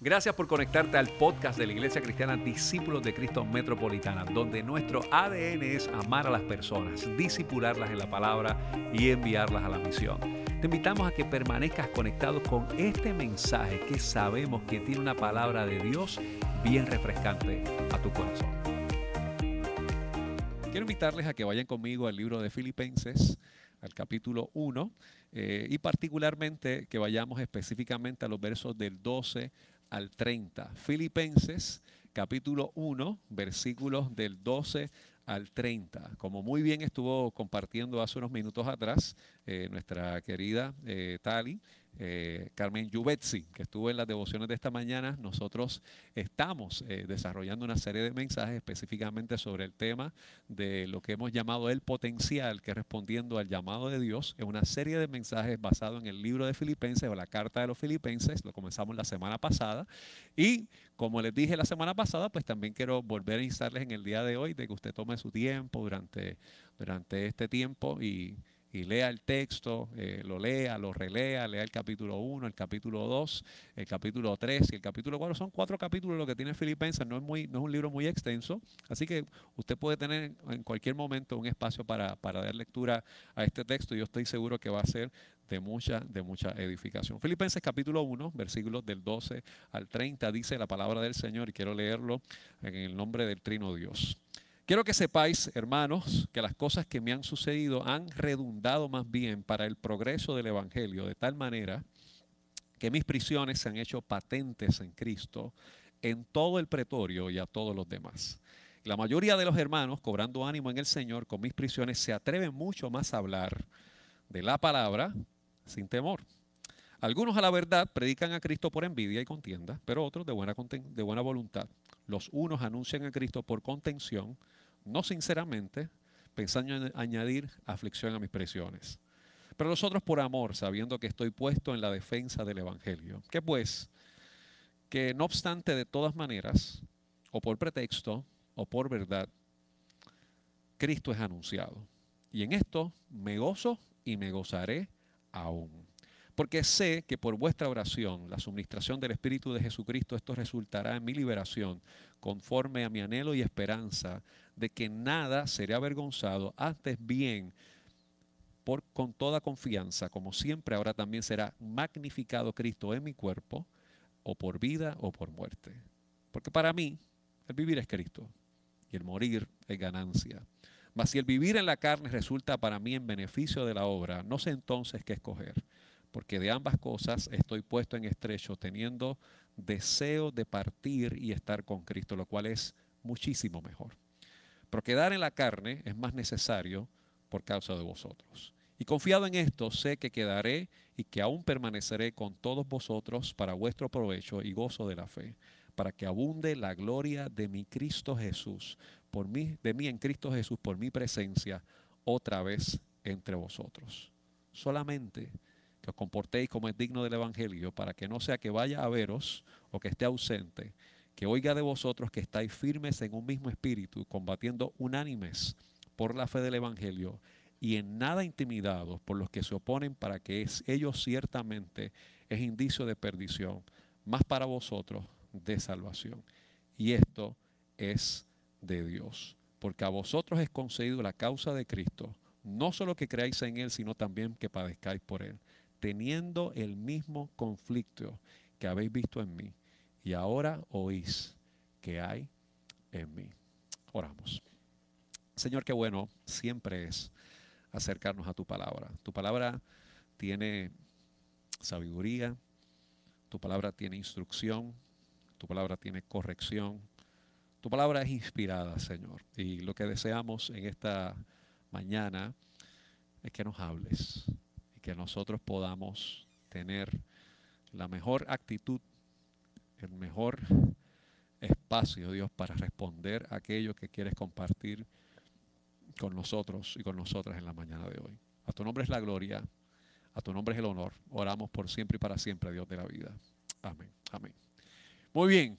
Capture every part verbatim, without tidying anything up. Gracias por conectarte al podcast de la Iglesia Cristiana Discípulos de Cristo Metropolitana, donde nuestro A D N es amar a las personas, discipularlas en la palabra y enviarlas a la misión. Te invitamos a que permanezcas conectado con este mensaje que sabemos que tiene una palabra de Dios bien refrescante a tu corazón. Quiero invitarles a que vayan conmigo al libro de Filipenses, al capítulo uno, eh, y particularmente que vayamos específicamente a los versos del doce al treinta. Filipenses, capítulo uno, versículos del doce al treinta. Como muy bien estuvo compartiendo hace unos minutos atrás eh, nuestra querida eh, Tali, eh, Carmen Yubetsi, que estuvo en las devociones de esta mañana, nosotros estamos eh, desarrollando una serie de mensajes específicamente sobre el tema de lo que hemos llamado el potencial, que respondiendo al llamado de Dios es una serie de mensajes basados en el libro de Filipenses o la carta de los Filipenses. Lo comenzamos la semana pasada y como les dije la semana pasada, pues también quiero volver a instarles en el día de hoy de que usted tome su tiempo durante, durante este tiempo y, y lea el texto, eh, lo lea, lo relea, lea el capítulo uno, el capítulo dos, el capítulo tres y el capítulo cuatro. Son cuatro capítulos lo que tiene Filipenses, no es, muy, no es un libro muy extenso, así que usted puede tener en cualquier momento un espacio para, para dar lectura a este texto y yo estoy seguro que va a ser de mucha, de mucha edificación. Filipenses capítulo uno, versículos del doce al treinta, dice la palabra del Señor y quiero leerlo en el nombre del Trino Dios. Quiero que sepáis, hermanos, que las cosas que me han sucedido han redundado más bien para el progreso del Evangelio, de tal manera que mis prisiones se han hecho patentes en Cristo, en todo el pretorio y a todos los demás. La mayoría de los hermanos, cobrando ánimo en el Señor con mis prisiones, se atreven mucho más a hablar de la palabra sin temor. Algunos a la verdad predican a Cristo por envidia y contienda, pero otros de buena, de buena voluntad. Los unos anuncian a Cristo por contención, no sinceramente, pensando en añadir aflicción a mis prisiones. Pero los otros por amor, sabiendo que estoy puesto en la defensa del Evangelio. Que pues, que no obstante de todas maneras, o por pretexto, o por verdad, Cristo es anunciado. Y en esto me gozo y me gozaré aún. Porque sé que por vuestra oración, la suministración del Espíritu de Jesucristo, esto resultará en mi liberación, conforme a mi anhelo y esperanza de que nada seré avergonzado, antes bien, por, con toda confianza, como siempre ahora también será magnificado Cristo en mi cuerpo, o por vida o por muerte. Porque para mí, el vivir es Cristo, y el morir es ganancia. Mas si el vivir en la carne resulta para mí en beneficio de la obra, no sé entonces qué escoger. Porque de ambas cosas estoy puesto en estrecho, teniendo deseo de partir y estar con Cristo, lo cual es muchísimo mejor. Pero quedar en la carne es más necesario por causa de vosotros. Y confiado en esto, sé que quedaré y que aún permaneceré con todos vosotros para vuestro provecho y gozo de la fe, para que abunde la gloria de mi Cristo Jesús, por mí, de mí en Cristo Jesús, por mi presencia, otra vez entre vosotros. Solamente que os comportéis como es digno del Evangelio, para que no sea que vaya a veros o que esté ausente, que oiga de vosotros que estáis firmes en un mismo espíritu, combatiendo unánimes por la fe del Evangelio y en nada intimidados por los que se oponen, para que es, ellos ciertamente es indicio de perdición, más para vosotros de salvación. Y esto es de Dios, porque a vosotros es concedido la causa de Cristo, no solo que creáis en Él, sino también que padezcáis por Él, teniendo el mismo conflicto que habéis visto en mí, y ahora oís que hay en mí. Oramos. Señor, qué bueno siempre es acercarnos a tu palabra. Tu palabra tiene sabiduría, tu palabra tiene instrucción, tu palabra tiene corrección, tu palabra es inspirada, Señor. Y lo que deseamos en esta mañana es que nos hables, que nosotros podamos tener la mejor actitud, el mejor espacio, Dios, para responder a aquello que quieres compartir con nosotros y con nosotras en la mañana de hoy. A tu nombre es la gloria, a tu nombre es el honor. Oramos por siempre y para siempre, Dios de la vida. Amén, amén. Muy bien.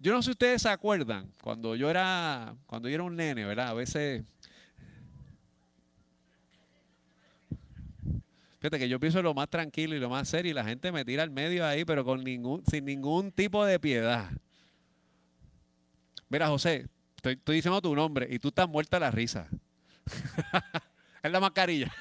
Yo no sé si ustedes se acuerdan, cuando yo era, cuando yo era un nene, ¿verdad? A veces... Fíjate que yo pienso lo más tranquilo y lo más serio y la gente me tira al medio ahí, pero con ningún, sin ningún tipo de piedad. Mira, José, estoy, estoy diciendo tu nombre y tú estás muerta la risa. Es la mascarilla.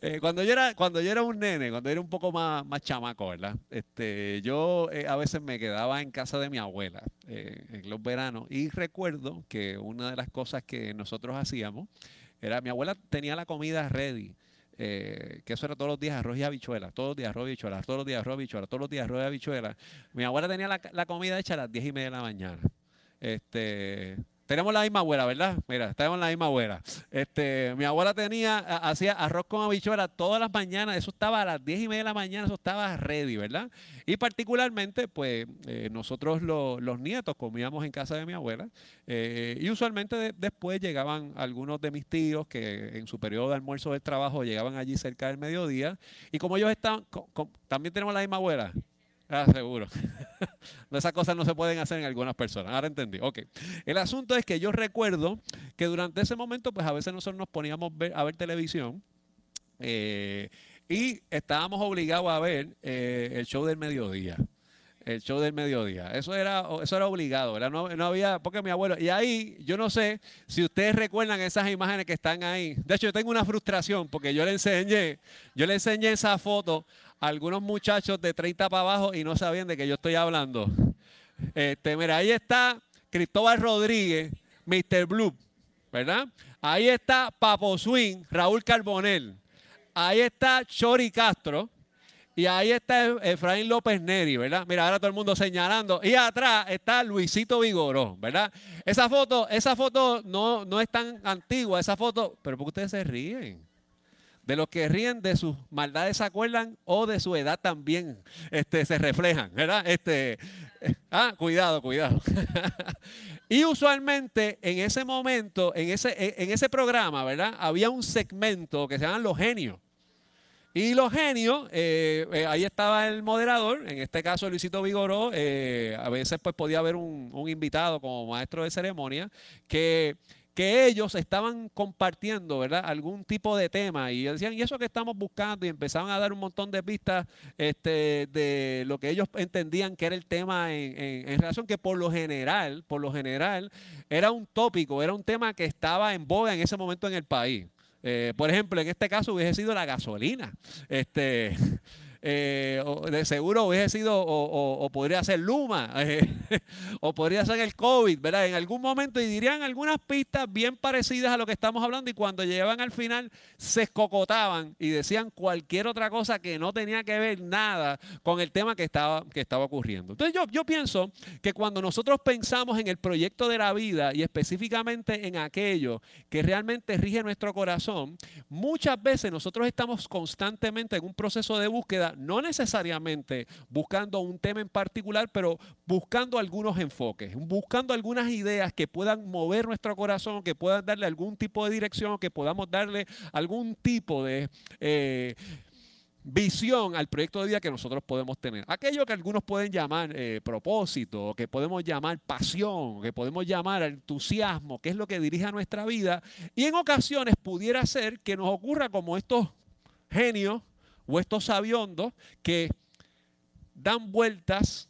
eh, cuando, yo era, cuando yo era un nene, cuando yo era un poco más, más chamaco, ¿verdad? Este, yo eh, a veces me quedaba en casa de mi abuela eh, en los veranos y recuerdo que una de las cosas que nosotros hacíamos era, mi abuela tenía la comida ready, eh, que eso era todos los días arroz y habichuelas, todos los días arroz y habichuelas, todos los días arroz y habichuelas, todos los días arroz y habichuelas. Mi abuela tenía la, la comida hecha a las diez y media de la mañana. Este... Tenemos la misma abuela, ¿verdad? Mira, tenemos la misma abuela. Este, mi abuela tenía, hacía arroz con habichuela todas las mañanas. Eso estaba a las diez y media de la mañana, eso estaba ready, ¿verdad? Y particularmente, pues, eh, nosotros lo, los nietos comíamos en casa de mi abuela. Eh, y usualmente de, después llegaban algunos de mis tíos que en su periodo de almuerzo del trabajo llegaban allí cerca del mediodía. Y como ellos estaban, con, con, también tenemos la misma abuela. Ah, seguro. Esas cosas no se pueden hacer en algunas personas. Ahora entendí. Ok. El asunto es que yo recuerdo que durante ese momento, pues a veces nosotros nos poníamos ver, a ver televisión eh, y estábamos obligados a ver eh, el show del mediodía. El show del mediodía. Eso era, eso era obligado, ¿verdad? No, no había, porque mi abuelo... Y ahí, yo no sé si ustedes recuerdan esas imágenes que están ahí. De hecho, yo tengo una frustración porque yo le enseñé, yo le enseñé esa foto a algunos muchachos de treinta para abajo y no sabían de qué yo estoy hablando. Este, mira, ahí está Cristóbal Rodríguez, mister Blue, ¿verdad? Ahí está Papo Swing, Raúl Carbonell. Ahí está Chori Castro. Y ahí está Efraín López Neri, ¿verdad? Mira, ahora todo el mundo señalando. Y atrás está Luisito Vigoró, ¿verdad? Esa foto, esa foto no, no es tan antigua, esa foto... Pero ¿por qué ustedes se ríen? De los que ríen de sus maldades se acuerdan o de su edad también este, se reflejan, ¿verdad? Este, ah, cuidado, cuidado. Y usualmente en ese momento, en ese, en ese programa, ¿verdad? Había un segmento que se llaman Los Genios. Y los genios, eh, eh, ahí estaba el moderador, en este caso Luisito Vigoró, eh, a veces pues podía haber un, un invitado como maestro de ceremonia, que, que ellos estaban compartiendo, ¿verdad?, algún tipo de tema y decían, ¿y eso que estamos buscando? Y empezaban a dar un montón de pistas este, de lo que ellos entendían que era el tema en, en, en relación que por lo general, por lo general, era un tópico, era un tema que estaba en boga en ese momento en el país. Eh, por ejemplo, en este caso hubiese sido la gasolina, este, eh, de seguro hubiese sido o, o, o podría ser Luma, eh, o podría ser el COVID, ¿verdad? En algún momento y dirían algunas pistas bien parecidas a lo que estamos hablando y cuando llegaban al final se escocotaban y decían cualquier otra cosa que no tenía que ver nada con el tema que estaba, que estaba ocurriendo. Entonces yo, yo pienso que cuando nosotros pensamos en el proyecto de la vida y específicamente en aquello que realmente rige nuestro corazón, muchas veces nosotros estamos constantemente en un proceso de búsqueda, no necesariamente buscando un tema en particular, pero buscando algunos enfoques, buscando algunas ideas que puedan mover nuestro corazón, que puedan darle algún tipo de dirección, que podamos darle algún tipo de eh, visión al proyecto de vida que nosotros podemos tener. Aquello que algunos pueden llamar eh, propósito, que podemos llamar pasión, que podemos llamar entusiasmo, que es lo que dirige a nuestra vida. Y en ocasiones pudiera ser que nos ocurra como estos genios, o estos sabiondos que dan vueltas,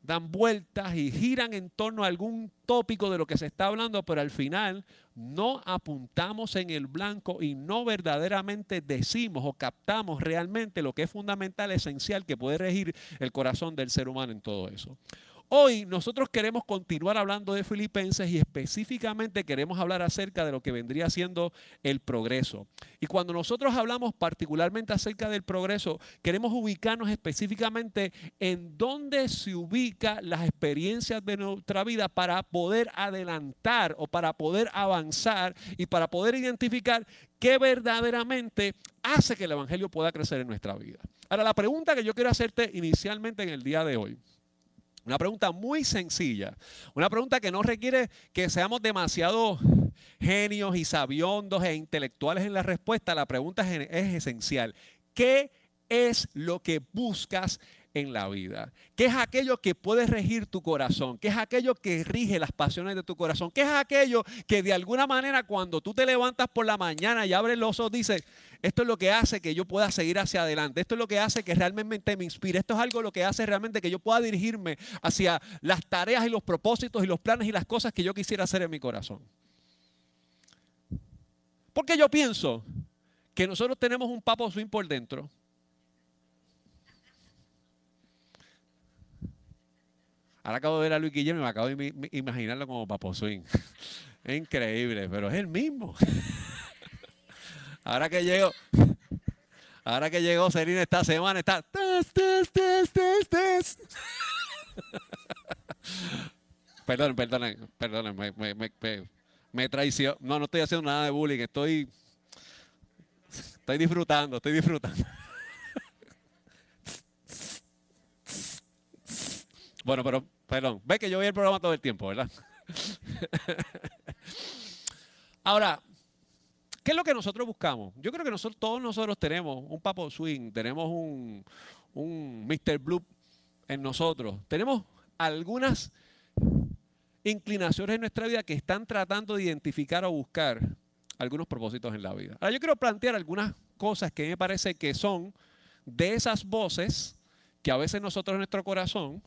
dan vueltas y giran en torno a algún tópico de lo que se está hablando, pero al final no apuntamos en el blanco y no verdaderamente decimos o captamos realmente lo que es fundamental, esencial, que puede regir el corazón del ser humano en todo eso. Hoy nosotros queremos continuar hablando de Filipenses y específicamente queremos hablar acerca de lo que vendría siendo el progreso. Y cuando nosotros hablamos particularmente acerca del progreso, queremos ubicarnos específicamente en dónde se ubican las experiencias de nuestra vida para poder adelantar o para poder avanzar y para poder identificar qué verdaderamente hace que el Evangelio pueda crecer en nuestra vida. Ahora, la pregunta que yo quiero hacerte inicialmente en el día de hoy, una pregunta muy sencilla, una pregunta que no requiere que seamos demasiado genios y sabiondos e intelectuales en la respuesta. La pregunta es esencial. ¿Qué es lo que buscas en la vida? ¿Qué es aquello que puede regir tu corazón? ¿Qué es aquello que rige las pasiones de tu corazón? ¿Qué es aquello que de alguna manera cuando tú te levantas por la mañana y abres los ojos dices, esto es lo que hace que yo pueda seguir hacia adelante, esto es lo que hace que realmente me inspire, esto es algo lo que hace realmente que yo pueda dirigirme hacia las tareas y los propósitos y los planes y las cosas que yo quisiera hacer en mi corazón? Porque yo pienso que nosotros tenemos un Papo Swing por dentro. Ahora acabo de ver a Luis Guillermo y me acabo de imaginarlo como Papo Swing. Es increíble, pero es el mismo. Ahora que llegó, ahora que llegó Serena esta semana, está... Test, test, test, test, test. Perdón, perdón, perdón, me, me, me, me traicionó. No, no estoy haciendo nada de bullying, estoy, estoy disfrutando, estoy disfrutando. Bueno, pero, perdón, ve que yo vi el programa todo el tiempo, ¿verdad? Ahora, ¿qué es lo que nosotros buscamos? Yo creo que nosotros, todos nosotros tenemos un Papo Swing, tenemos un, un mister Blue en nosotros. Tenemos algunas inclinaciones en nuestra vida que están tratando de identificar o buscar algunos propósitos en la vida. Ahora, yo quiero plantear algunas cosas que me parece que son de esas voces que a veces nosotros en nuestro corazón...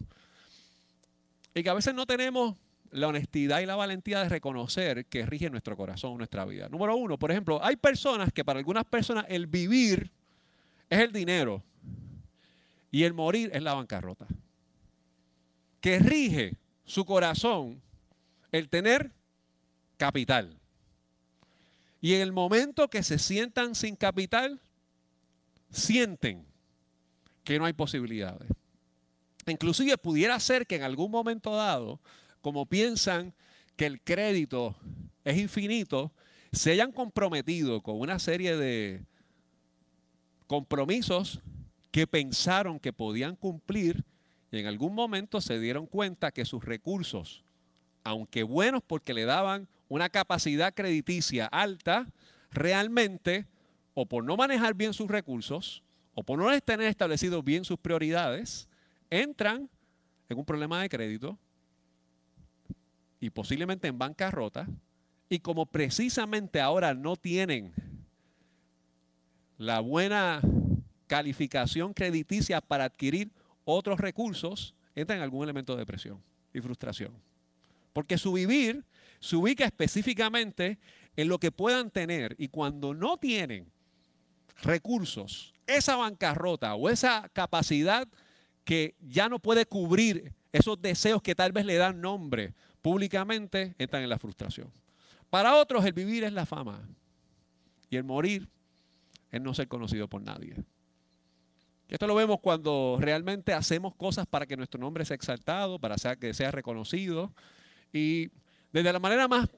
Y que a veces no tenemos la honestidad y la valentía de reconocer que rige nuestro corazón, nuestra vida. Número uno, por ejemplo, hay personas que para algunas personas el vivir es el dinero y el morir es la bancarrota. Que rige su corazón el tener capital. Y en el momento que se sientan sin capital, sienten que no hay posibilidades. Inclusive pudiera ser que en algún momento dado, como piensan que el crédito es infinito, se hayan comprometido con una serie de compromisos que pensaron que podían cumplir y en algún momento se dieron cuenta que sus recursos, aunque buenos porque le daban una capacidad crediticia alta, realmente o por no manejar bien sus recursos o por no tener establecido bien sus prioridades, entran en un problema de crédito y posiblemente en bancarrota, y como precisamente ahora no tienen la buena calificación crediticia para adquirir otros recursos, entran en algún elemento de depresión y frustración. Porque su vivir se ubica específicamente en lo que puedan tener, y cuando no tienen recursos, esa bancarrota o esa capacidad que ya no puede cubrir esos deseos que tal vez le dan nombre públicamente, entran en la frustración. Para otros el vivir es la fama y el morir es no ser conocido por nadie. Esto lo vemos cuando realmente hacemos cosas para que nuestro nombre sea exaltado, para que sea reconocido, y desde la manera más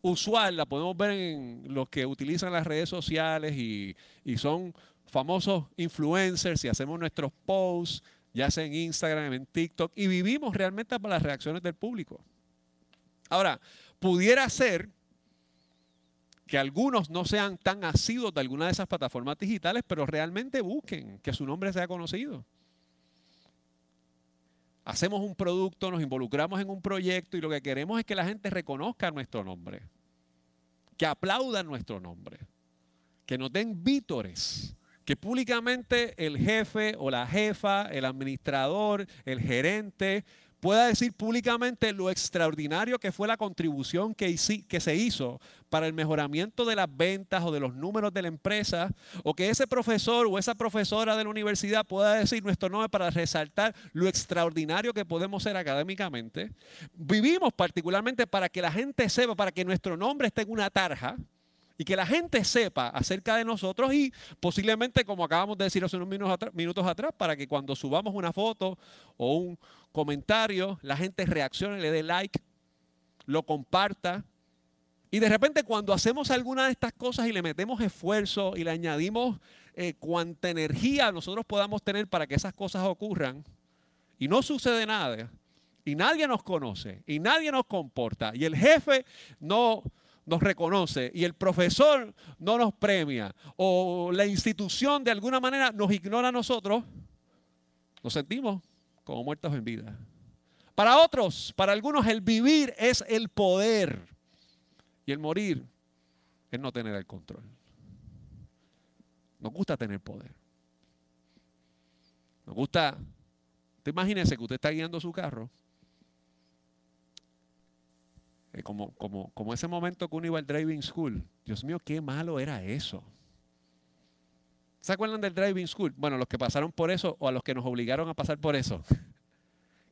usual la podemos ver en los que utilizan las redes sociales y, y son famosos influencers, si hacemos nuestros posts, ya sea en Instagram, en TikTok, y vivimos realmente para las reacciones del público. Ahora, pudiera ser que algunos no sean tan asiduos de alguna de esas plataformas digitales, pero realmente busquen que su nombre sea conocido. Hacemos un producto, nos involucramos en un proyecto y lo que queremos es que la gente reconozca nuestro nombre, que aplaudan nuestro nombre, que nos den vítores, que públicamente el jefe o la jefa, el administrador, el gerente, pueda decir públicamente lo extraordinario que fue la contribución que, que se hizo para el mejoramiento de las ventas o de los números de la empresa, o que ese profesor o esa profesora de la universidad pueda decir nuestro nombre para resaltar lo extraordinario que podemos ser académicamente. Vivimos particularmente para que la gente sepa, para que nuestro nombre esté en una tarja, y que la gente sepa acerca de nosotros y posiblemente, como acabamos de decir hace unos minutos atrás, minutos atrás, para que cuando subamos una foto o un comentario, la gente reaccione, le dé like, lo comparta. Y de repente cuando hacemos alguna de estas cosas y le metemos esfuerzo y le añadimos eh, cuánta energía nosotros podamos tener para que esas cosas ocurran y no sucede nada, y nadie nos conoce, y nadie nos comporta, y el jefe no... nos reconoce y el profesor no nos premia o la institución de alguna manera nos ignora a nosotros, nos sentimos como muertos en vida. Para otros, para algunos, el vivir es el poder y el morir es no tener el control. Nos gusta tener poder. Nos gusta, te imagínese que usted está guiando su carro. Como, como, como ese momento que uno iba al driving school. Dios mío, qué malo era eso. ¿Se acuerdan del driving school? Bueno, los que pasaron por eso o a los que nos obligaron a pasar por eso.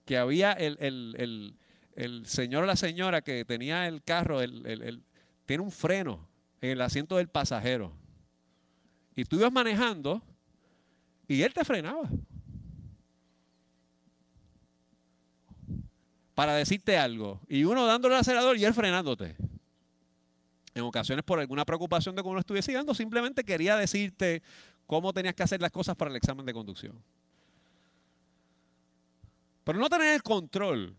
Que había el, el, el, el señor o la señora que tenía el carro, el, el, el, tiene un freno en el asiento del pasajero. Y tú ibas manejando y él te frenaba. Para decirte algo, y uno dándole el acelerador y él frenándote. En ocasiones por alguna preocupación de cómo lo estuviese dando, simplemente quería decirte cómo tenías que hacer las cosas para el examen de conducción. Pero no tener el control,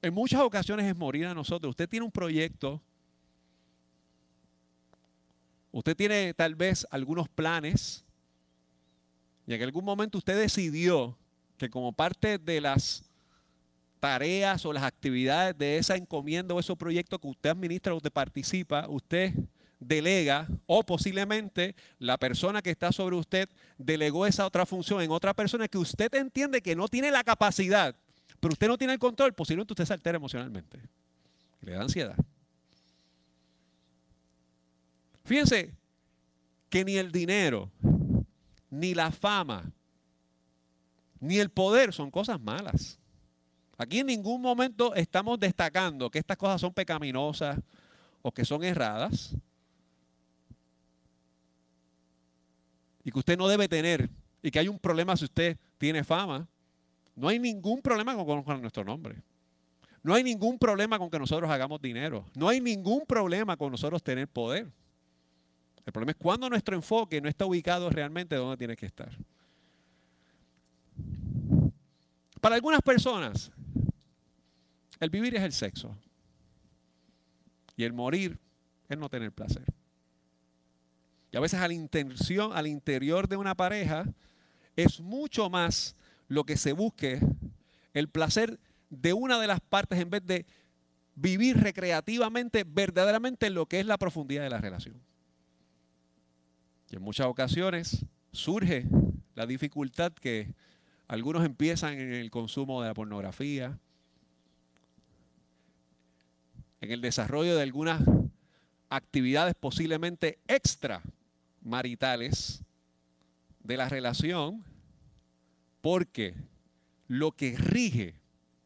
en muchas ocasiones es morir a nosotros. Usted tiene un proyecto, usted tiene tal vez algunos planes, y en algún momento usted decidió que como parte de las tareas o las actividades de esa encomienda o ese proyecto que usted administra o usted participa, usted delega o posiblemente la persona que está sobre usted delegó esa otra función en otra persona que usted entiende que no tiene la capacidad, pero usted no tiene el control, posiblemente usted se altera emocionalmente. Le da ansiedad. Fíjense que ni el dinero, ni la fama, ni el poder son cosas malas. Aquí en ningún momento estamos destacando que estas cosas son pecaminosas o que son erradas y que usted no debe tener y que hay un problema si usted tiene fama. No hay ningún problema con que conozcan nuestro nombre. No hay ningún problema con que nosotros hagamos dinero. No hay ningún problema con nosotros tener poder. El problema es cuando nuestro enfoque no está ubicado realmente donde tiene que estar. Para algunas personas, el vivir es el sexo y el morir es no tener placer. Y a veces a la intención, al interior de una pareja es mucho más lo que se busque el placer de una de las partes en vez de vivir recreativamente, verdaderamente lo que es la profundidad de la relación. Y en muchas ocasiones surge la dificultad que algunos empiezan en el consumo de la pornografía, en el desarrollo de algunas actividades posiblemente extramaritales de la relación, porque lo que rige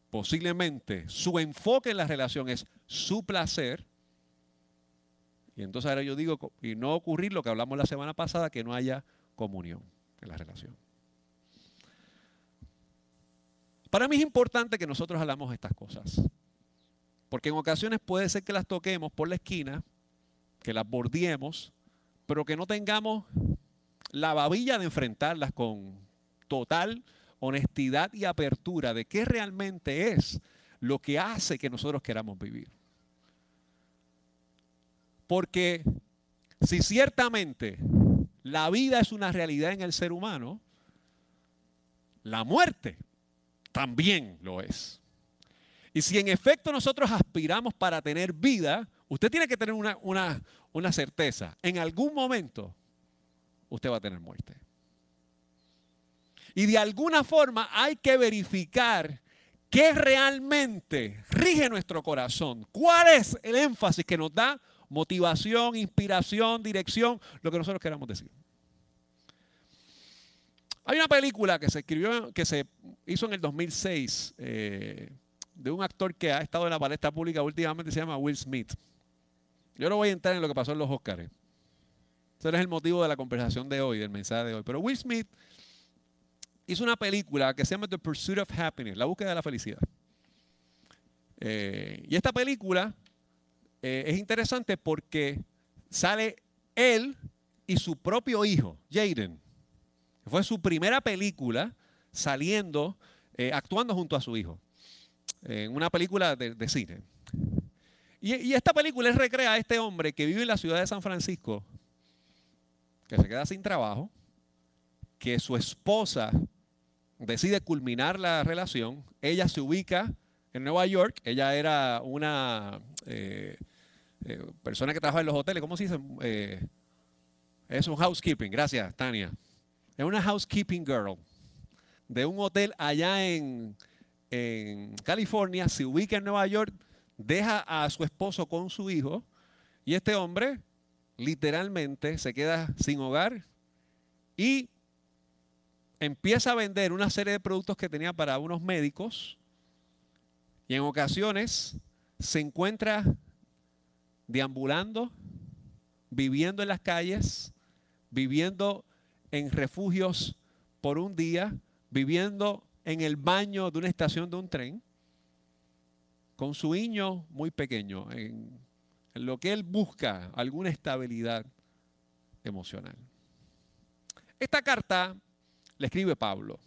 posiblemente su enfoque en la relación es su placer. Y entonces ahora yo digo, y no ocurrir lo que hablamos la semana pasada, que no haya comunión en la relación. Para mí es importante que nosotros hablamos de estas cosas, porque en ocasiones puede ser que las toquemos por la esquina, que las bordeemos, pero que no tengamos la babilla de enfrentarlas con total honestidad y apertura de qué realmente es lo que hace que nosotros queramos vivir. Porque si ciertamente la vida es una realidad en el ser humano, la muerte también lo es. Y si en efecto nosotros aspiramos para tener vida, usted tiene que tener una, una, una certeza. En algún momento usted va a tener muerte. Y de alguna forma hay que verificar qué realmente rige nuestro corazón. ¿Cuál es el énfasis que nos da motivación, inspiración, dirección? Lo que nosotros queramos decir. Hay una película que se escribió, que se hizo en el dos mil seis eh, de un actor que ha estado en la palestra pública últimamente, se llama Will Smith. Yo no voy a entrar en lo que pasó en los Óscares. Ese no es el motivo de la conversación de hoy, del mensaje de hoy. Pero Will Smith hizo una película que se llama The Pursuit of Happiness, La búsqueda de la felicidad. Eh, y esta película eh, es interesante porque sale él y su propio hijo, Jaden. Fue su primera película saliendo, eh, actuando junto a su hijo, en eh, una película de, de cine. Y, y esta película recrea a este hombre que vive en la ciudad de San Francisco, que se queda sin trabajo, que su esposa decide culminar la relación, ella se ubica en Nueva York, ella era una eh, eh, persona que trabajaba en los hoteles, ¿cómo se dice? Eh, es un housekeeping, gracias Tania. Es una housekeeping girl de un hotel allá en, en California, se ubica en Nueva York, deja a su esposo con su hijo y este hombre literalmente se queda sin hogar y empieza a vender una serie de productos que tenía para unos médicos y en ocasiones se encuentra deambulando, viviendo en las calles, viviendo en refugios por un día, viviendo en el baño de una estación de un tren, con su niño muy pequeño, en, en lo que él busca, alguna estabilidad emocional. Esta carta la escribe Pablo.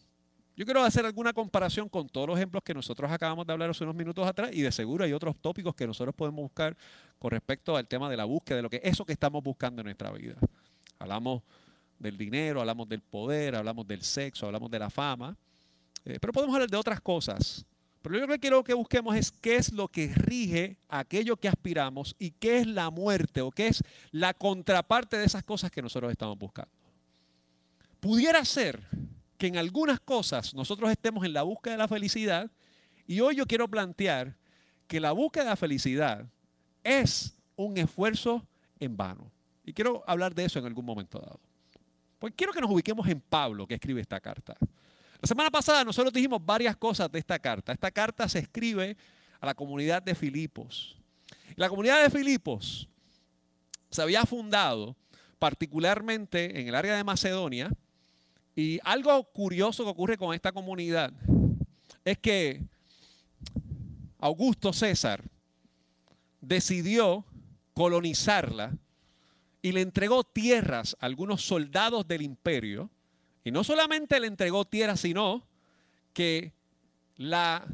Yo quiero hacer alguna comparación con todos los ejemplos que nosotros acabamos de hablar hace unos minutos atrás y de seguro hay otros tópicos que nosotros podemos buscar con respecto al tema de la búsqueda, de lo que eso que estamos buscando en nuestra vida. Hablamos del dinero, hablamos del poder, hablamos del sexo, hablamos de la fama, eh, pero podemos hablar de otras cosas. Pero yo creo que quiero que busquemos es qué es lo que rige aquello que aspiramos y qué es la muerte o qué es la contraparte de esas cosas que nosotros estamos buscando. Pudiera ser que en algunas cosas nosotros estemos en la búsqueda de la felicidad y hoy yo quiero plantear que la búsqueda de la felicidad es un esfuerzo en vano. Y quiero hablar de eso en algún momento dado. Pues quiero que nos ubiquemos en Pablo, que escribe esta carta. La semana pasada nosotros dijimos varias cosas de esta carta. Esta carta se escribe a la comunidad de Filipos. La comunidad de Filipos se había fundado particularmente en el área de Macedonia y algo curioso que ocurre con esta comunidad es que Augusto César decidió colonizarla y le entregó tierras a algunos soldados del imperio. Y no solamente le entregó tierra, sino que la,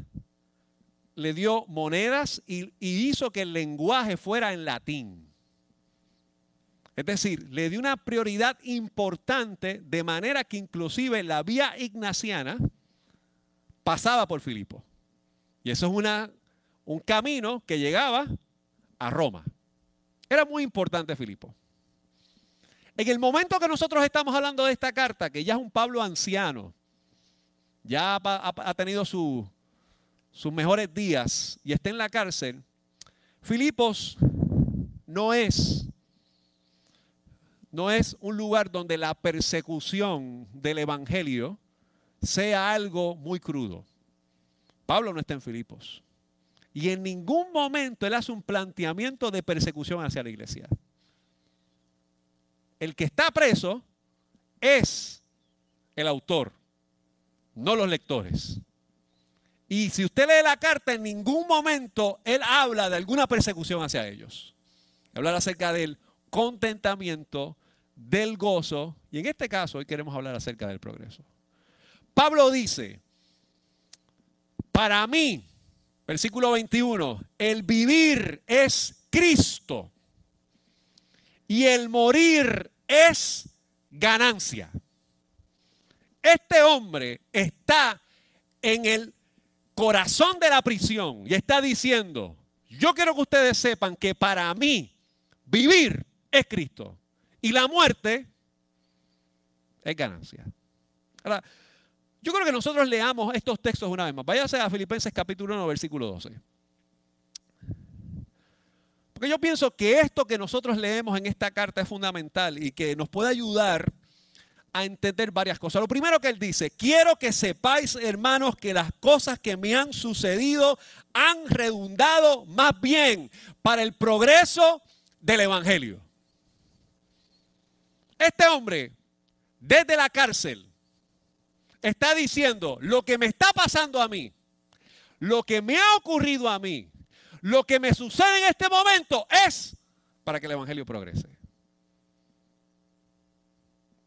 le dio monedas y, y hizo que el lenguaje fuera en latín. Es decir, le dio una prioridad importante de manera que inclusive la vía ignaciana pasaba por Filipo. Y eso es una, un camino que llegaba a Roma. Era muy importante Filipo. En el momento que nosotros estamos hablando de esta carta, que ya es un Pablo anciano, ya ha, ha, ha tenido su, sus mejores días y está en la cárcel, Filipos no es, no es un lugar donde la persecución del evangelio sea algo muy crudo. Pablo no está en Filipos. Y en ningún momento él hace un planteamiento de persecución hacia la iglesia. El que está preso es el autor, no los lectores. Y si usted lee la carta, en ningún momento él habla de alguna persecución hacia ellos. Hablar acerca del contentamiento, del gozo, y en este caso hoy queremos hablar acerca del progreso. Pablo dice, para mí, versículo veintiuno, el vivir es Cristo. Y el morir es ganancia. Este hombre está en el corazón de la prisión y está diciendo, yo quiero que ustedes sepan que para mí vivir es Cristo y la muerte es ganancia. Ahora, yo creo que nosotros leamos estos textos una vez más. Váyase a Filipenses capítulo uno, versículo doce. Porque yo pienso que esto que nosotros leemos en esta carta es fundamental y que nos puede ayudar a entender varias cosas. Lo primero que él dice, quiero que sepáis, hermanos, que las cosas que me han sucedido han redundado más bien para el progreso del evangelio. Este hombre, desde la cárcel, está diciendo, lo que me está pasando a mí, lo que me ha ocurrido a mí, lo que me sucede en este momento es para que el evangelio progrese.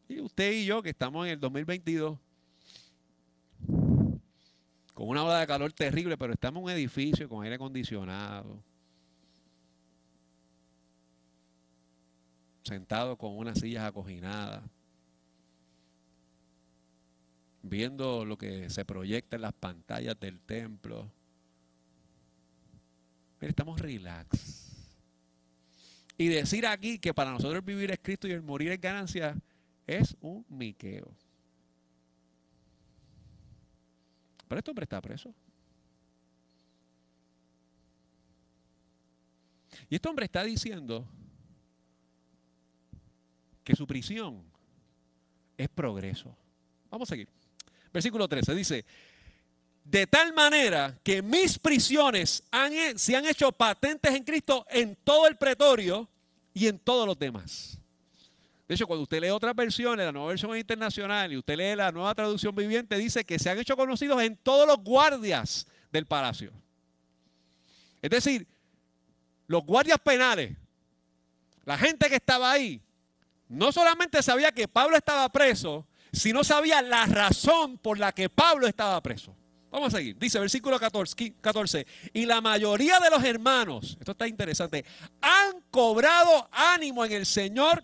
Y usted y yo que estamos en el dos mil veintidós, con una ola de calor terrible, pero estamos en un edificio con aire acondicionado, sentado con unas sillas acoginadas, viendo lo que se proyecta en las pantallas del templo. Mira, estamos relax. Y decir aquí que para nosotros el vivir es Cristo y el morir es ganancia es un miqueo. Pero este hombre está preso. Y este hombre está diciendo que su prisión es progreso. Vamos a seguir. Versículo trece dice, de tal manera que mis prisiones han, se han hecho patentes en Cristo en todo el pretorio y en todos los demás. De hecho, cuando usted lee otras versiones, la Nueva Versión Internacional, y usted lee la Nueva Traducción Viviente, dice que se han hecho conocidos en todos los guardias del palacio. Es decir, los guardias penales, la gente que estaba ahí, no solamente sabía que Pablo estaba preso, sino sabía la razón por la que Pablo estaba preso. Vamos a seguir. Dice versículo catorce, y la mayoría de los hermanos, esto está interesante, han cobrado ánimo en el Señor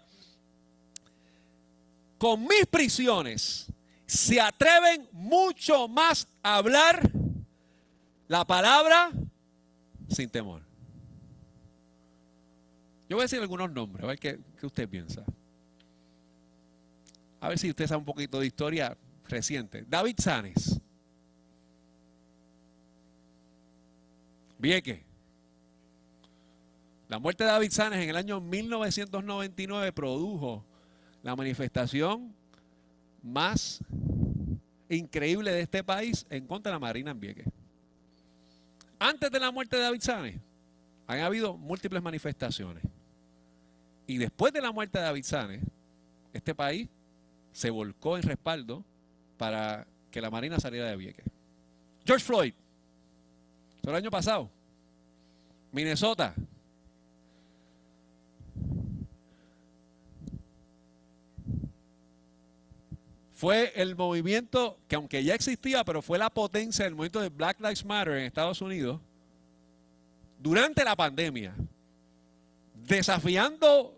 con mis prisiones. Se atreven mucho más a hablar la palabra sin temor. Yo voy a decir algunos nombres, a ver qué, qué usted piensa. A ver si usted sabe un poquito de historia reciente. David Sanes. Vieques. La muerte de David Sanes en el año mil novecientos noventa y nueve produjo la manifestación más increíble de este país en contra de la Marina en Vieques. Antes de la muerte de David Sanes, han habido múltiples manifestaciones. Y después de la muerte de David Sanes, este país se volcó en respaldo para que la Marina saliera de Vieques. George Floyd. El año pasado, Minnesota, fue el movimiento que aunque ya existía, pero fue la potencia del movimiento de Black Lives Matter en Estados Unidos durante la pandemia, desafiando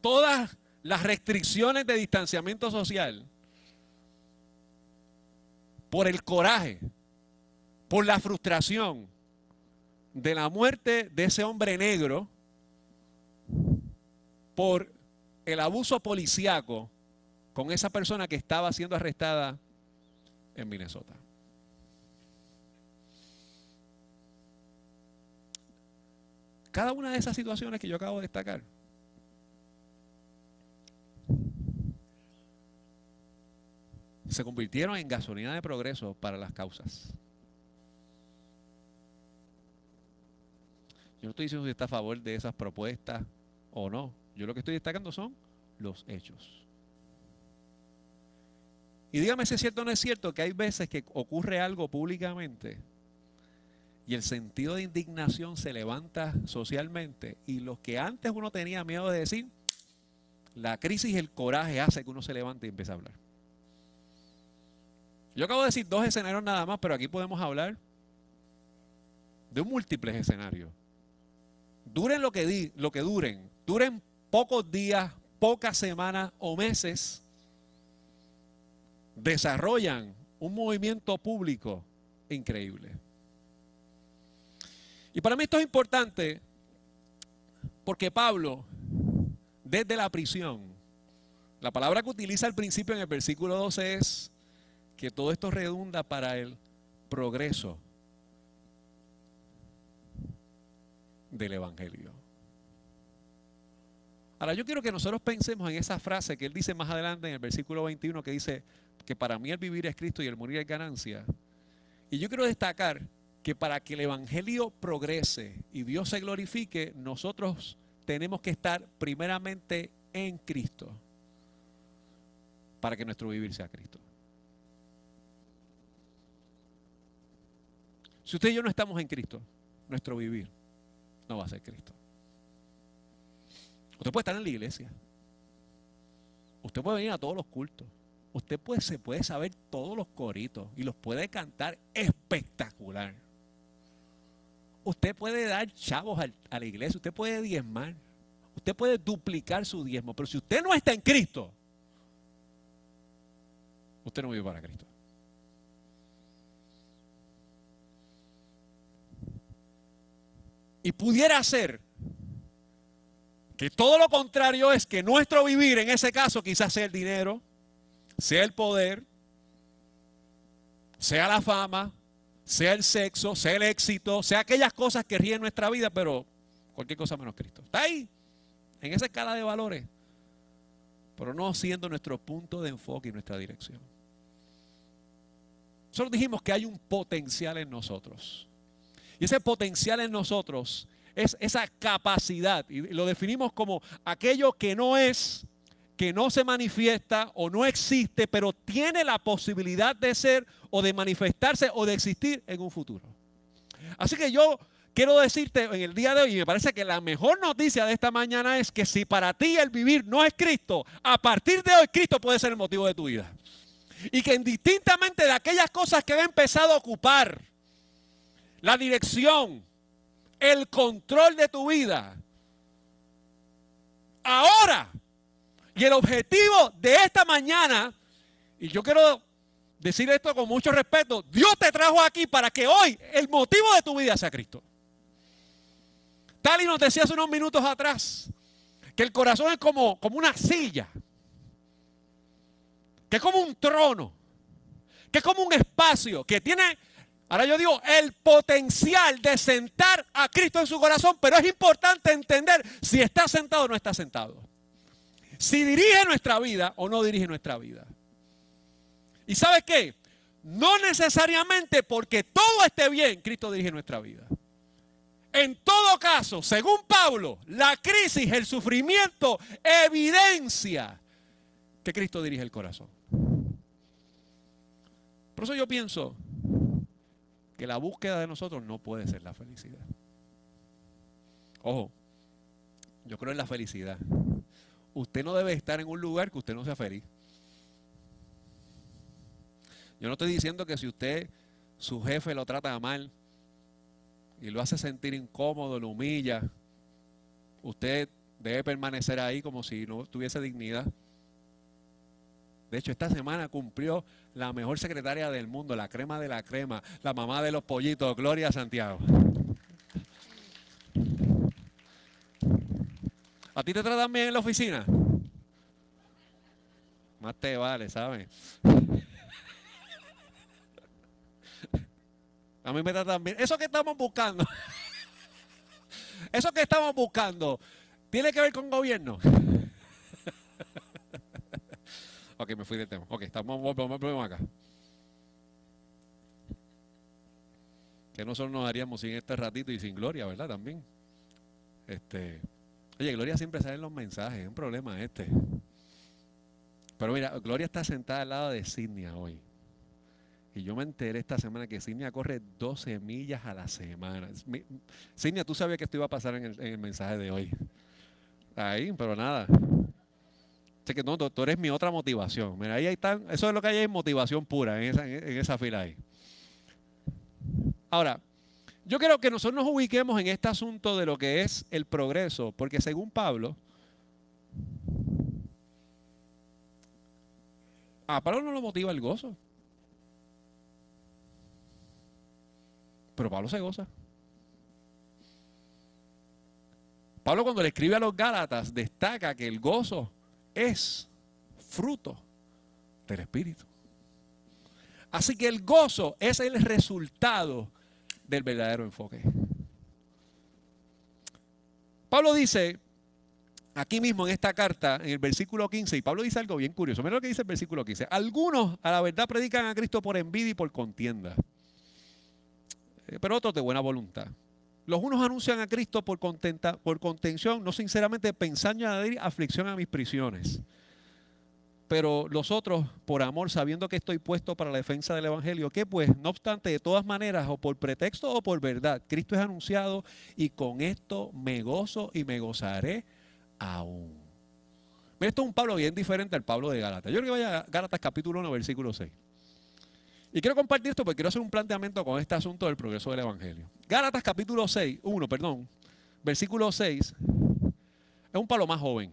todas las restricciones de distanciamiento social por el coraje, por la frustración de la muerte de ese hombre negro por el abuso policíaco con esa persona que estaba siendo arrestada en Minnesota. Cada una de esas situaciones que yo acabo de destacar se convirtieron en gasolina de progreso para las causas. Yo no estoy diciendo si está a favor de esas propuestas o no. Yo lo que estoy destacando son los hechos. Y dígame si es cierto o no es cierto que hay veces que ocurre algo públicamente y el sentido de indignación se levanta socialmente y lo que antes uno tenía miedo de decir, la crisis y el coraje hace que uno se levante y empiece a hablar. Yo acabo de decir dos escenarios nada más, pero aquí podemos hablar de múltiples escenarios. Duren lo que, di, lo que duren, duren pocos días, pocas semanas o meses, desarrollan un movimiento público increíble. Y para mí esto es importante porque Pablo, desde la prisión, la palabra que utiliza al principio en el versículo doce es que todo esto redunda para el progreso del evangelio. Ahora yo quiero que nosotros pensemos en esa frase que él dice más adelante en el versículo veintiuno que dice que para mí el vivir es Cristo y el morir es ganancia. Y yo quiero destacar que para que el evangelio progrese y Dios se glorifique, nosotros tenemos que estar primeramente en Cristo para que nuestro vivir sea Cristo. Si usted y yo no estamos en Cristo, nuestro vivir no va a ser Cristo. Usted puede estar en la iglesia. Usted puede venir a todos los cultos. Usted puede, se puede saber todos los coritos y los puede cantar espectacular. Usted puede dar chavos a, a la iglesia. Usted puede diezmar. Usted puede duplicar su diezmo, pero si usted no está en Cristo, usted no vive para Cristo. Y pudiera ser que todo lo contrario es que nuestro vivir, en ese caso, quizás sea el dinero, sea el poder, sea la fama, sea el sexo, sea el éxito, sea aquellas cosas que rigen nuestra vida, pero cualquier cosa menos Cristo. Está ahí, en esa escala de valores, pero no siendo nuestro punto de enfoque y nuestra dirección. Nosotros dijimos que hay un potencial en nosotros. Y ese potencial en nosotros es esa capacidad, y lo definimos como aquello que no es, que no se manifiesta o no existe, pero tiene la posibilidad de ser o de manifestarse o de existir en un futuro. Así que yo quiero decirte en el día de hoy, y me parece que la mejor noticia de esta mañana es que si para ti el vivir no es Cristo, a partir de hoy Cristo puede ser el motivo de tu vida. Y que indistintamente de aquellas cosas que han empezado a ocupar la dirección, el control de tu vida, ahora, y el objetivo de esta mañana, y yo quiero decir esto con mucho respeto, Dios te trajo aquí para que hoy el motivo de tu vida sea Cristo. Tal y nos decía hace unos minutos atrás, que el corazón es como, como una silla, que es como un trono, que es como un espacio, que tiene... Ahora yo digo, el potencial de sentar a Cristo en su corazón, pero es importante entender si está sentado o no está sentado. Si dirige nuestra vida o no dirige nuestra vida. ¿Y sabes qué? No necesariamente porque todo esté bien, Cristo dirige nuestra vida. En todo caso, según Pablo, la crisis, el sufrimiento, evidencia que Cristo dirige el corazón. Por eso yo pienso... que la búsqueda de nosotros no puede ser la felicidad. Ojo, yo creo en la felicidad. Usted no debe estar en un lugar que usted no sea feliz. Yo no estoy diciendo que si usted, su jefe lo trata mal y lo hace sentir incómodo, lo humilla, usted debe permanecer ahí como si no tuviese dignidad. De hecho, esta semana cumplió la mejor secretaria del mundo, la crema de la crema, la mamá de los pollitos, Gloria Santiago. ¿A ti te tratan bien en la oficina? Más te vale, ¿sabes? A mí me tratan bien. Eso que estamos buscando, eso que estamos buscando, ¿tiene que ver con gobierno? Ok, me fui del tema. Ok, estamos, volvemos acá. Que nosotros nos haríamos sin este ratito y sin Gloria, ¿verdad? También. Este, oye, Gloria siempre sale en los mensajes, es un problema este. Pero mira, Gloria está sentada al lado de Sidney hoy. Y yo me enteré esta semana que Sidney corre doce millas a la semana. Sidney, tú sabías que esto iba a pasar en el, en el mensaje de hoy. Ahí, pero nada. Así que no, tú eres mi otra motivación. Mira, ahí están, eso es lo que hay en motivación pura, en esa, en esa fila ahí. Ahora, yo creo que nosotros nos ubiquemos en este asunto de lo que es el progreso, porque según Pablo, a Pablo no lo motiva el gozo. Pero Pablo se goza. Pablo, cuando le escribe a los Gálatas, destaca que el gozo es fruto del Espíritu. Así que el gozo es el resultado del verdadero enfoque. Pablo dice, aquí mismo en esta carta, en el versículo quince, y Pablo dice algo bien curioso. Mira lo que dice el versículo quince. Algunos a la verdad predican a Cristo por envidia y por contienda, pero otros de buena voluntad. Los unos anuncian a Cristo por, contenta, por contención, no sinceramente pensando en añadir aflicción a mis prisiones. Pero los otros, por amor, sabiendo que estoy puesto para la defensa del Evangelio, que pues, no obstante, de todas maneras, o por pretexto o por verdad, Cristo es anunciado y con esto me gozo y me gozaré aún. Mira, esto es un Pablo bien diferente al Pablo de Gálatas. Yo creo que vaya a Gálatas capítulo uno, versículo seis. Y quiero compartir esto porque quiero hacer un planteamiento con este asunto del progreso del Evangelio. Gálatas capítulo seis, uno, perdón, versículo seis, Es un Pablo más joven.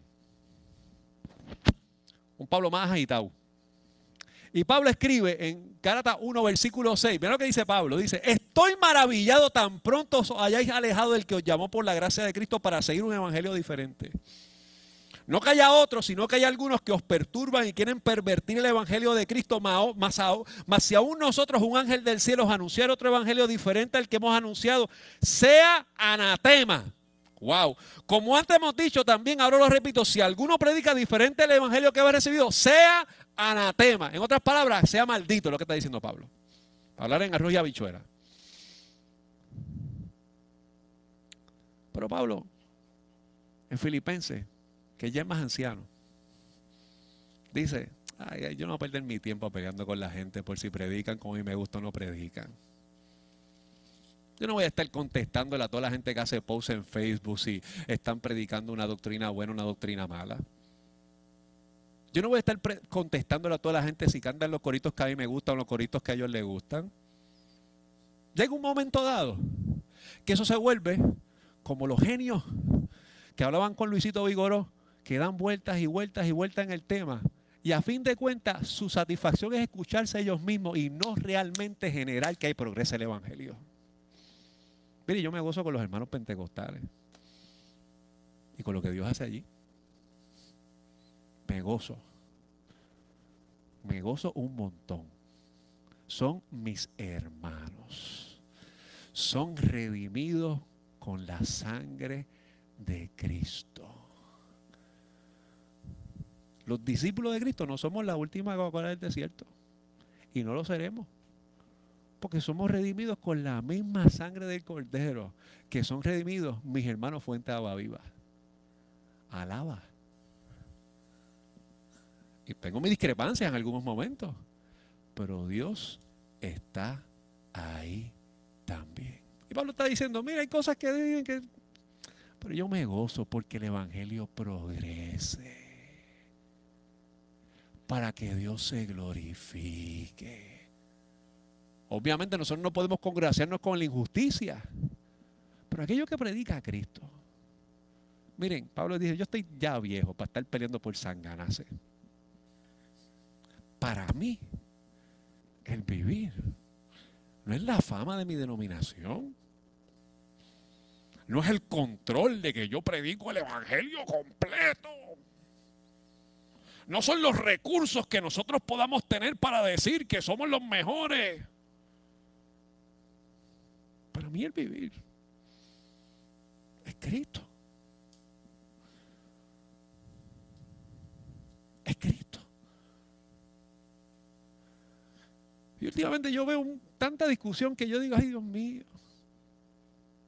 Un Pablo más agitado. Y Pablo escribe en Gálatas uno, versículo seis. Mira lo que dice Pablo. Dice, estoy maravillado tan pronto os hayáis alejado del que os llamó por la gracia de Cristo para seguir un evangelio diferente. No que haya otros, sino que hay algunos que os perturban y quieren pervertir el evangelio de Cristo. Mas si aún nosotros, un ángel del cielo, os anunciara otro evangelio diferente al que hemos anunciado, sea anatema. Wow. Como antes hemos dicho también, ahora lo repito, si alguno predica diferente el evangelio que habéis recibido, sea anatema. En otras palabras, sea maldito, lo que está diciendo Pablo. Hablar en arroz y habichuela. Pero Pablo, en Filipenses, que ya es más anciano, dice, ay, ay, yo no voy a perder mi tiempo peleando con la gente por si predican como a mí me gusta o no predican. Yo no voy a estar contestándole a toda la gente que hace posts en Facebook si están predicando una doctrina buena o una doctrina mala. Yo no voy a estar contestándole a toda la gente si cantan los coritos que a mí me gustan o los coritos que a ellos les gustan. Llega un momento dado que eso se vuelve como los genios que hablaban con Luisito Vigoró, que dan vueltas y vueltas y vueltas en el tema. Y a fin de cuentas, su satisfacción es escucharse a ellos mismos y no realmente generar que hay progreso en el evangelio. Mire, yo me gozo con los hermanos pentecostales y con lo que Dios hace allí. Me gozo. Me gozo un montón. Son mis hermanos. Son redimidos con la sangre de Cristo. Los discípulos de Cristo no somos la última Coca-Cola del desierto. Y no lo seremos. Porque somos redimidos con la misma sangre del Cordero. Que son redimidos mis hermanos Fuente Abaviva. Alaba. Y tengo mis discrepancias en algunos momentos. Pero Dios está ahí también. Y Pablo está diciendo, mira, hay cosas que dicen que... Pero yo me gozo porque el evangelio progrese. Para que Dios se glorifique. Obviamente nosotros no podemos congraciarnos con la injusticia. Pero aquello que predica a Cristo. Miren, Pablo dice, yo estoy ya viejo para estar peleando por sanganaces. Para mí, el vivir no es la fama de mi denominación. No es el control de que yo predico el evangelio completo. No son los recursos que nosotros podamos tener para decir que somos los mejores. Para mí el vivir es Cristo. Es Cristo. Y últimamente yo veo un, tanta discusión que yo digo, ay Dios mío,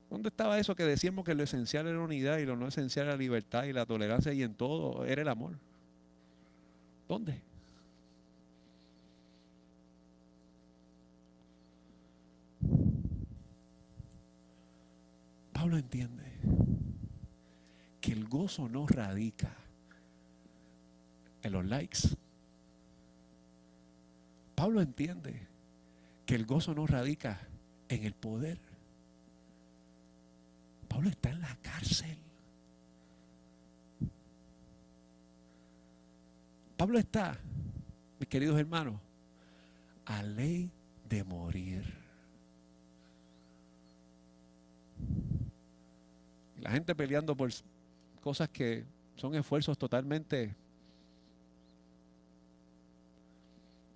¿dónde estaba eso que decíamos que lo esencial era unidad y lo no esencial era libertad y la tolerancia y en todo era el amor? ¿Dónde? Pablo entiende que el gozo no radica en los likes. Pablo entiende que el gozo no radica en el poder. Pablo está en la cárcel. Pablo está, mis queridos hermanos, a ley de morir. La gente peleando por cosas que son esfuerzos totalmente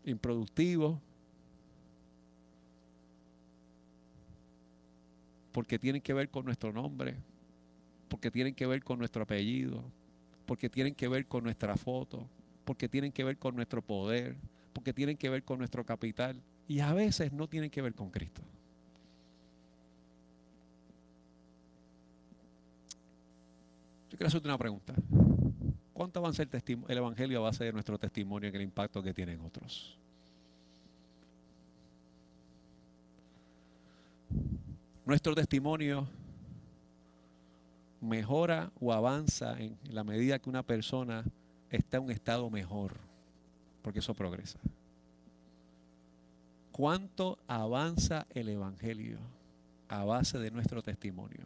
improductivos, porque tienen que ver con nuestro nombre, porque tienen que ver con nuestro apellido, porque tienen que ver con nuestra foto, porque tienen que ver con nuestro poder, porque tienen que ver con nuestro capital, y a veces no tienen que ver con Cristo. Yo quiero hacerte una pregunta. ¿Cuánto avanza el, el evangelio a base de nuestro testimonio en el impacto que tienen otros? Nuestro testimonio mejora o avanza en la medida que una persona está en un estado mejor, porque eso progresa. ¿Cuánto avanza el evangelio a base de nuestro testimonio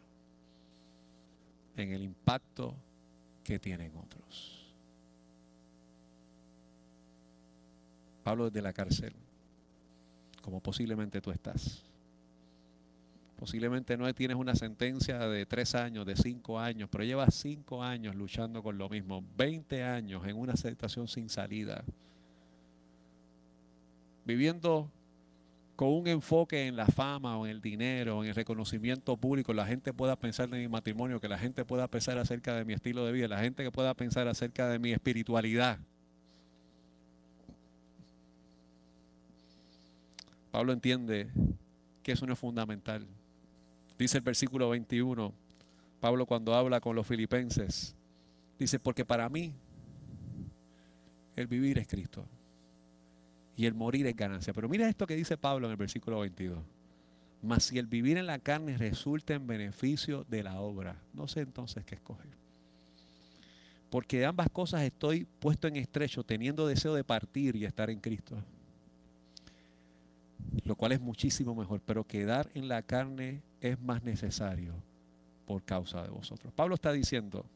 en el impacto que tienen otros. Hablo desde la cárcel, como posiblemente tú estás. Posiblemente no tienes una sentencia de tres años, de cinco años, pero llevas cinco años luchando con lo mismo, veinte años en una situación sin salida, viviendo con un enfoque en la fama o en el dinero, en el reconocimiento público. La gente pueda pensar de mi matrimonio, que la gente pueda pensar acerca de mi estilo de vida, la gente que pueda pensar acerca de mi espiritualidad. Pablo entiende que eso no es fundamental. Dice el versículo veintiuno, Pablo cuando habla con los filipenses, dice, porque para mí el vivir es Cristo y el morir es ganancia. Pero mira esto que dice Pablo en el versículo veintidós. Mas si el vivir en la carne resulta en beneficio de la obra, no sé entonces qué escoger. Porque de ambas cosas estoy puesto en estrecho, teniendo deseo de partir y estar en Cristo. Lo cual es muchísimo mejor, pero quedar en la carne es más necesario por causa de vosotros. Pablo está diciendo,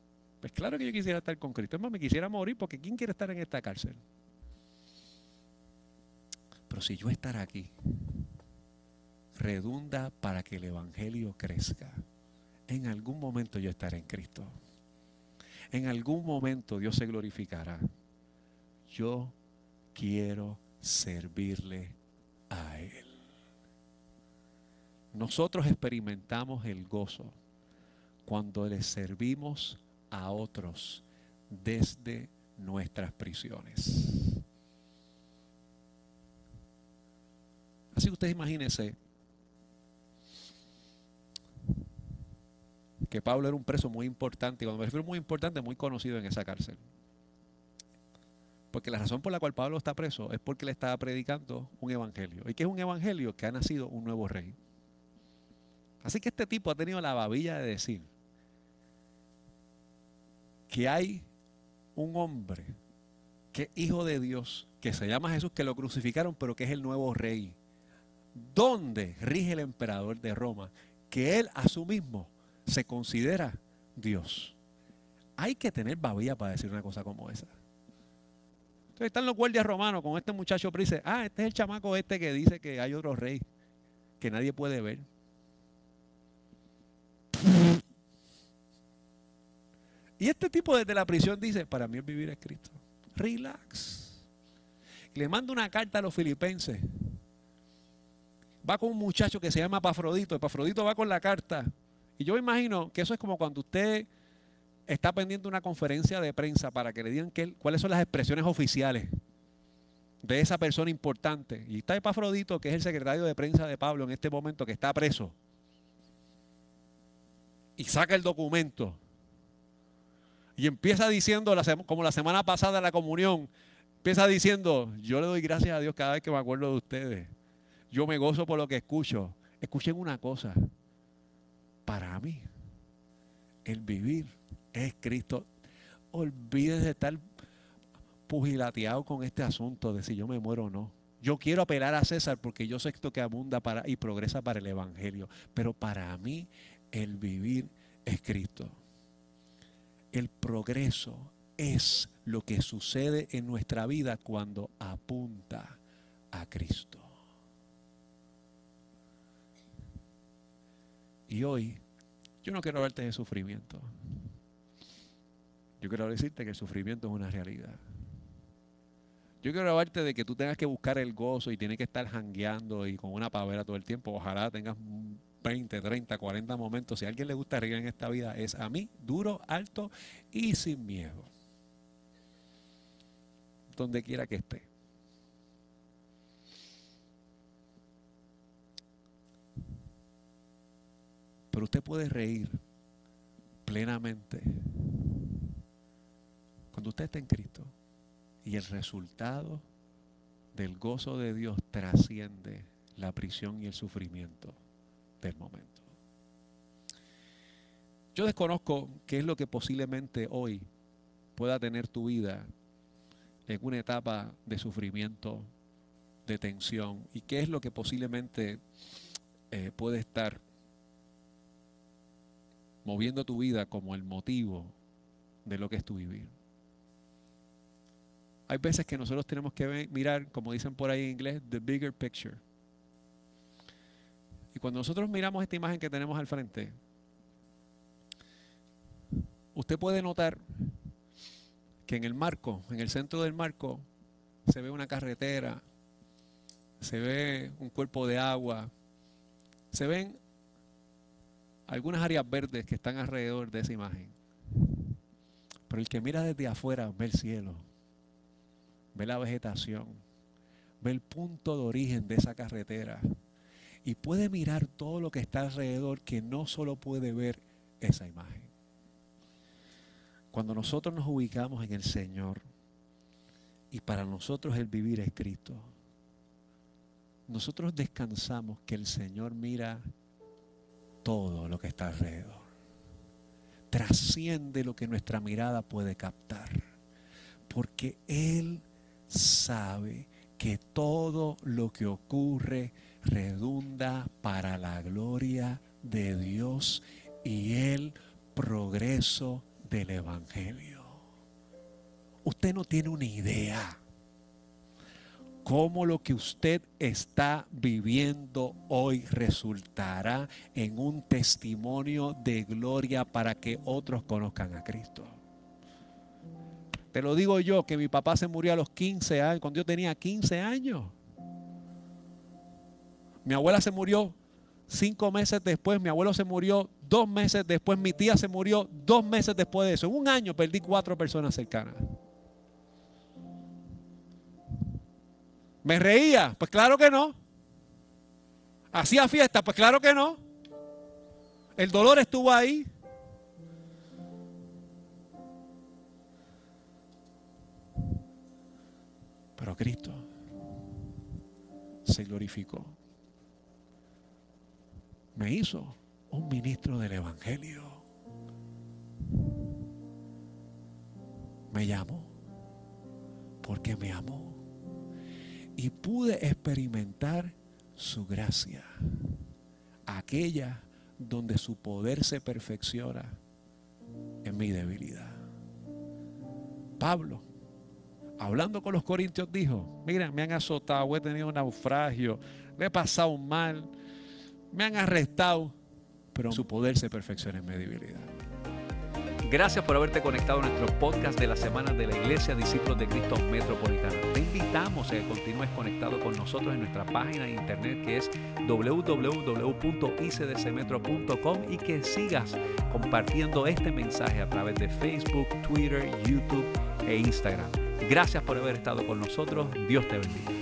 pues claro que yo quisiera estar con Cristo, es más, me quisiera morir porque ¿quién quiere estar en esta cárcel? Pero si yo estar aquí redunda para que el evangelio crezca, en algún momento yo estaré en Cristo. En algún momento Dios se glorificará. Yo quiero servirle a Él. Nosotros experimentamos el gozo cuando le servimos a otros desde nuestras prisiones. Así que ustedes imagínense que Pablo era un preso muy importante, y cuando me refiero muy importante, muy conocido en esa cárcel. Porque la razón por la cual Pablo está preso es porque le estaba predicando un evangelio. ¿Y qué es un evangelio? Que ha nacido un nuevo rey. Así que este tipo ha tenido la babilla de decir que hay un hombre que es hijo de Dios, que se llama Jesús, que lo crucificaron, pero que es el nuevo rey. Donde rige el emperador de Roma, que él a su mismo se considera Dios. Hay que tener babilla para decir una cosa como esa. Entonces están los guardias romanos con este muchacho preso. Ah, este es el chamaco este que dice que hay otro rey que nadie puede ver. Y este tipo desde la prisión dice, para mí el vivir es Cristo. Relax. Le manda una carta a los filipenses. Va con un muchacho que se llama Epafrodito. Epafrodito va con la carta. Y yo imagino que eso es como cuando usted está pendiente una conferencia de prensa para que le digan que, cuáles son las expresiones oficiales de esa persona importante. Y está Epafrodito, que es el secretario de prensa de Pablo en este momento, que está preso. Y saca el documento. Y empieza diciendo, como la semana pasada en la comunión, empieza diciendo, yo le doy gracias a Dios cada vez que me acuerdo de ustedes. Yo me gozo por lo que escucho. Escuchen una cosa. Para mí, el vivir es Cristo. Olvídense de estar pugilateado con este asunto de si yo me muero o no. Yo quiero apelar a César porque yo sé esto que abunda para, y progresa para el evangelio. Pero para mí el vivir es Cristo. El progreso es lo que sucede en nuestra vida cuando apunta a Cristo. Y hoy yo no quiero hablarte de sufrimiento. Yo quiero decirte que el sufrimiento es una realidad. Yo quiero hablarte de que tú tengas que buscar el gozo y tienes que estar jangueando y con una pavera todo el tiempo. Ojalá tengas veinte, treinta, cuarenta momentos. Si a alguien le gusta reír en esta vida es a mí, duro, alto y sin miedo. Donde quiera que esté. Pero usted puede reír plenamente cuando usted está en Cristo y el resultado del gozo de Dios trasciende la prisión y el sufrimiento del momento. Yo desconozco qué es lo que posiblemente hoy pueda tener tu vida en una etapa de sufrimiento, de tensión, y qué es lo que posiblemente eh, puede estar moviendo tu vida como el motivo de lo que es tu vivir. Hay veces que nosotros tenemos que mirar, como dicen por ahí en inglés, the bigger picture. Y cuando nosotros miramos esta imagen que tenemos al frente, usted puede notar que en el marco, en el centro del marco, se ve una carretera, se ve un cuerpo de agua, se ven algunas áreas verdes que están alrededor de esa imagen. Pero el que mira desde afuera ve el cielo, ve la vegetación, ve el punto de origen de esa carretera y puede mirar todo lo que está alrededor, que no solo puede ver esa imagen. Cuando nosotros nos ubicamos en el Señor y para nosotros el vivir es Cristo, nosotros descansamos que el Señor mira todo lo que está alrededor. Trasciende lo que nuestra mirada puede captar. Porque Él sabe que todo lo que ocurre redunda para la gloria de Dios y el progreso del Evangelio. Usted no tiene una idea cómo lo que usted está viviendo hoy resultará en un testimonio de gloria para que otros conozcan a Cristo. Te lo digo yo, que mi papá se murió a los quince años, cuando yo tenía quince años. Mi abuela se murió cinco meses después, mi abuelo se murió dos meses después, mi tía se murió dos meses después de eso. En un año perdí cuatro personas cercanas. ¿Me reía? Pues claro que no. ¿Hacía fiesta? Pues claro que no. El dolor estuvo ahí. Pero Cristo se glorificó. Me hizo un ministro del Evangelio. Me llamó porque me amó. Y pude experimentar su gracia, aquella donde su poder se perfecciona en mi debilidad. Pablo, hablando con los corintios, dijo: miren, me han azotado, he tenido un naufragio, le he pasado mal, me han arrestado, pero su poder se perfecciona en mi debilidad. Gracias por haberte conectado a nuestro podcast de la semana de la Iglesia Discípulos de Cristo Metropolitana. Te invitamos a que continúes conectado con nosotros en nuestra página de internet, que es doble u doble u doble u punto i c d c metro punto com, y que sigas compartiendo este mensaje a través de Facebook, Twitter, YouTube e Instagram. Gracias por haber estado con nosotros. Dios te bendiga.